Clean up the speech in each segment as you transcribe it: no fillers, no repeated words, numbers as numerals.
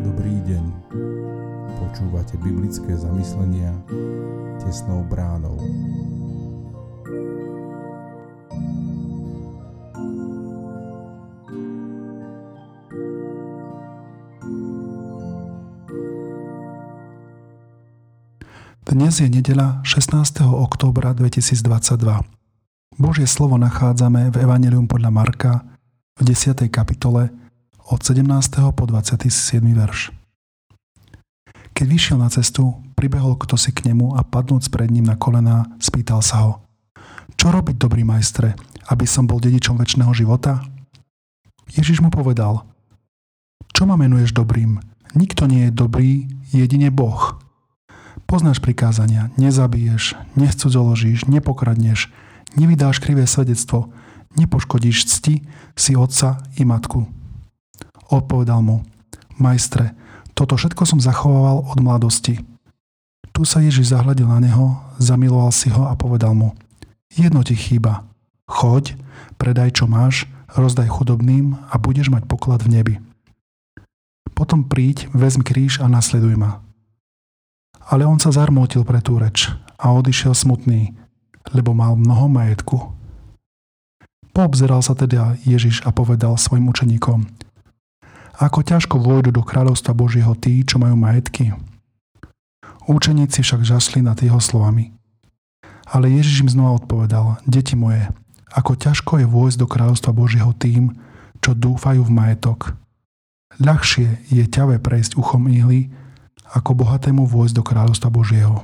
Dobrý deň. Počúvate biblické zamyslenia Tesnou bránou. Dnes je nedeľa 16. októbra 2022. Božie slovo nachádzame v Evanjelium podľa Marka v 10. kapitole od 17. po 27. verš. Keď vyšiel na cestu, pribehol ktosi k nemu a padnúc pred ním na kolená, spýtal sa ho: Čo robiť, dobrý majstre, aby som bol dedičom večného života? Ježiš mu povedal: Čo ma menuješ dobrým? Nikto nie je dobrý, jedine Boh. Poznáš prikázania: nezabiješ, nescudzoložíš, nepokradneš, nevydáš krivé svedectvo, nepoškodíš cti si otca i matku. Odpovedal mu: Majstre, toto všetko som zachovával od mladosti. Tu sa Ježiš zahľadil na neho, zamiloval si ho a povedal mu: Jedno ti chýba. Choď, predaj čo máš, rozdaj chudobným a budeš mať poklad v nebi. Potom príď, vezmi kríž a nasleduj ma. Ale on sa zarmútil pre tú reč a odišiel smutný, lebo mal mnoho majetku. Poobzeral sa teda Ježiš a povedal svojim učeníkom: Ako ťažko vôjdu do kráľovstva Božieho tí, čo majú majetky. Učeníci však žasli nad jeho slovami. Ale Ježiš im znova odpovedal: Deti moje, ako ťažko je vôjsť do kráľovstva Božieho tým, čo dúfajú v majetok. Ľahšie je ťave prejsť uchom ihly, ako bohatému vôjsť do kráľovstva Božieho.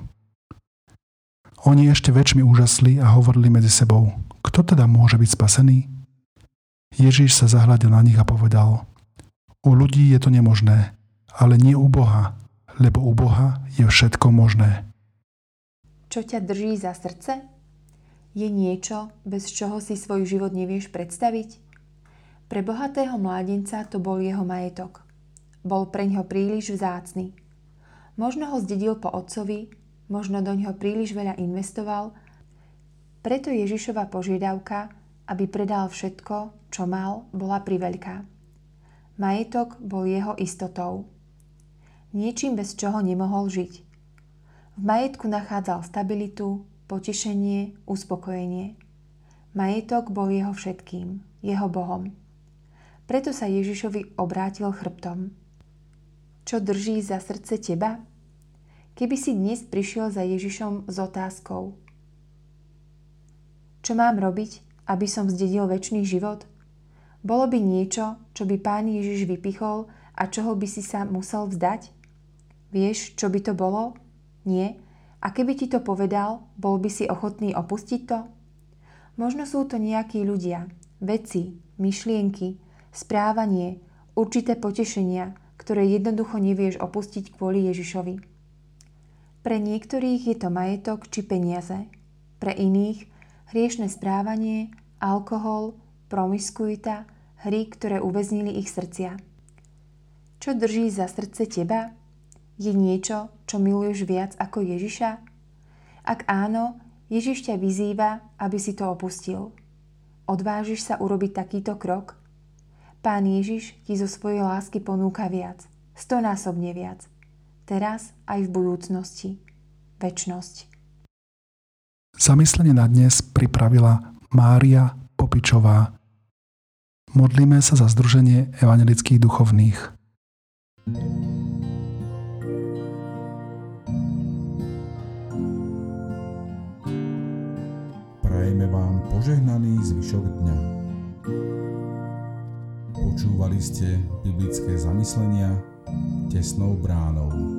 Oni ešte väčšmi úžasli a hovorili medzi sebou: Kto teda môže byť spasený? Ježíš sa zahľadil na nich a povedal: U ľudí je to nemožné, ale nie u Boha, lebo u Boha je všetko možné. Čo ťa drží za srdce? Je niečo, bez čoho si svoj život nevieš predstaviť? Pre bohatého mládenca to bol jeho majetok. Bol preňho príliš vzácny. Možno ho zdedil po otcovi, možno do ňoho príliš veľa investoval, preto Ježišova požiadavka, aby predal všetko, čo mal, bola priveľká. Majetok bol jeho istotou. Niečím, bez čoho nemohol žiť. V majetku nachádzal stabilitu, potešenie, uspokojenie. Majetok bol jeho všetkým, jeho Bohom. Preto sa Ježišovi obrátil chrbtom. Čo drží za srdce teba? Keby si dnes prišiel za Ježišom s otázkou: Čo mám robiť, aby som zdedil večný život? Bolo by niečo, čo by Pán Ježiš vypichol a čoho by si sa musel vzdať? Vieš, čo by to bolo? Nie. A keby ti to povedal, bol by si ochotný opustiť to? Možno sú to nejakí ľudia, veci, myšlienky, správanie, určité potešenia, ktoré jednoducho nevieš opustiť kvôli Ježišovi. Pre niektorých je to majetok či peniaze, pre iných hriešne správanie, alkohol, promiskuita, hry, ktoré uväznili ich srdcia. Čo drží za srdce teba? Je niečo, čo miluješ viac ako Ježiša? Ak áno, Ježiš ťa vyzýva, aby si to opustil. Odvážiš sa urobiť takýto krok? Pán Ježiš ti zo svojej lásky ponúka viac, 100-násobne viac. Teraz aj v budúcnosti. Večnosť. Zamyslenie na dnes pripravila Mária Popičová. Modlíme sa za Združenie evanjelických duchovných. Prajeme vám požehnaný zvyšok dňa. Počúvali ste biblické zamyslenia Tesnou bránou.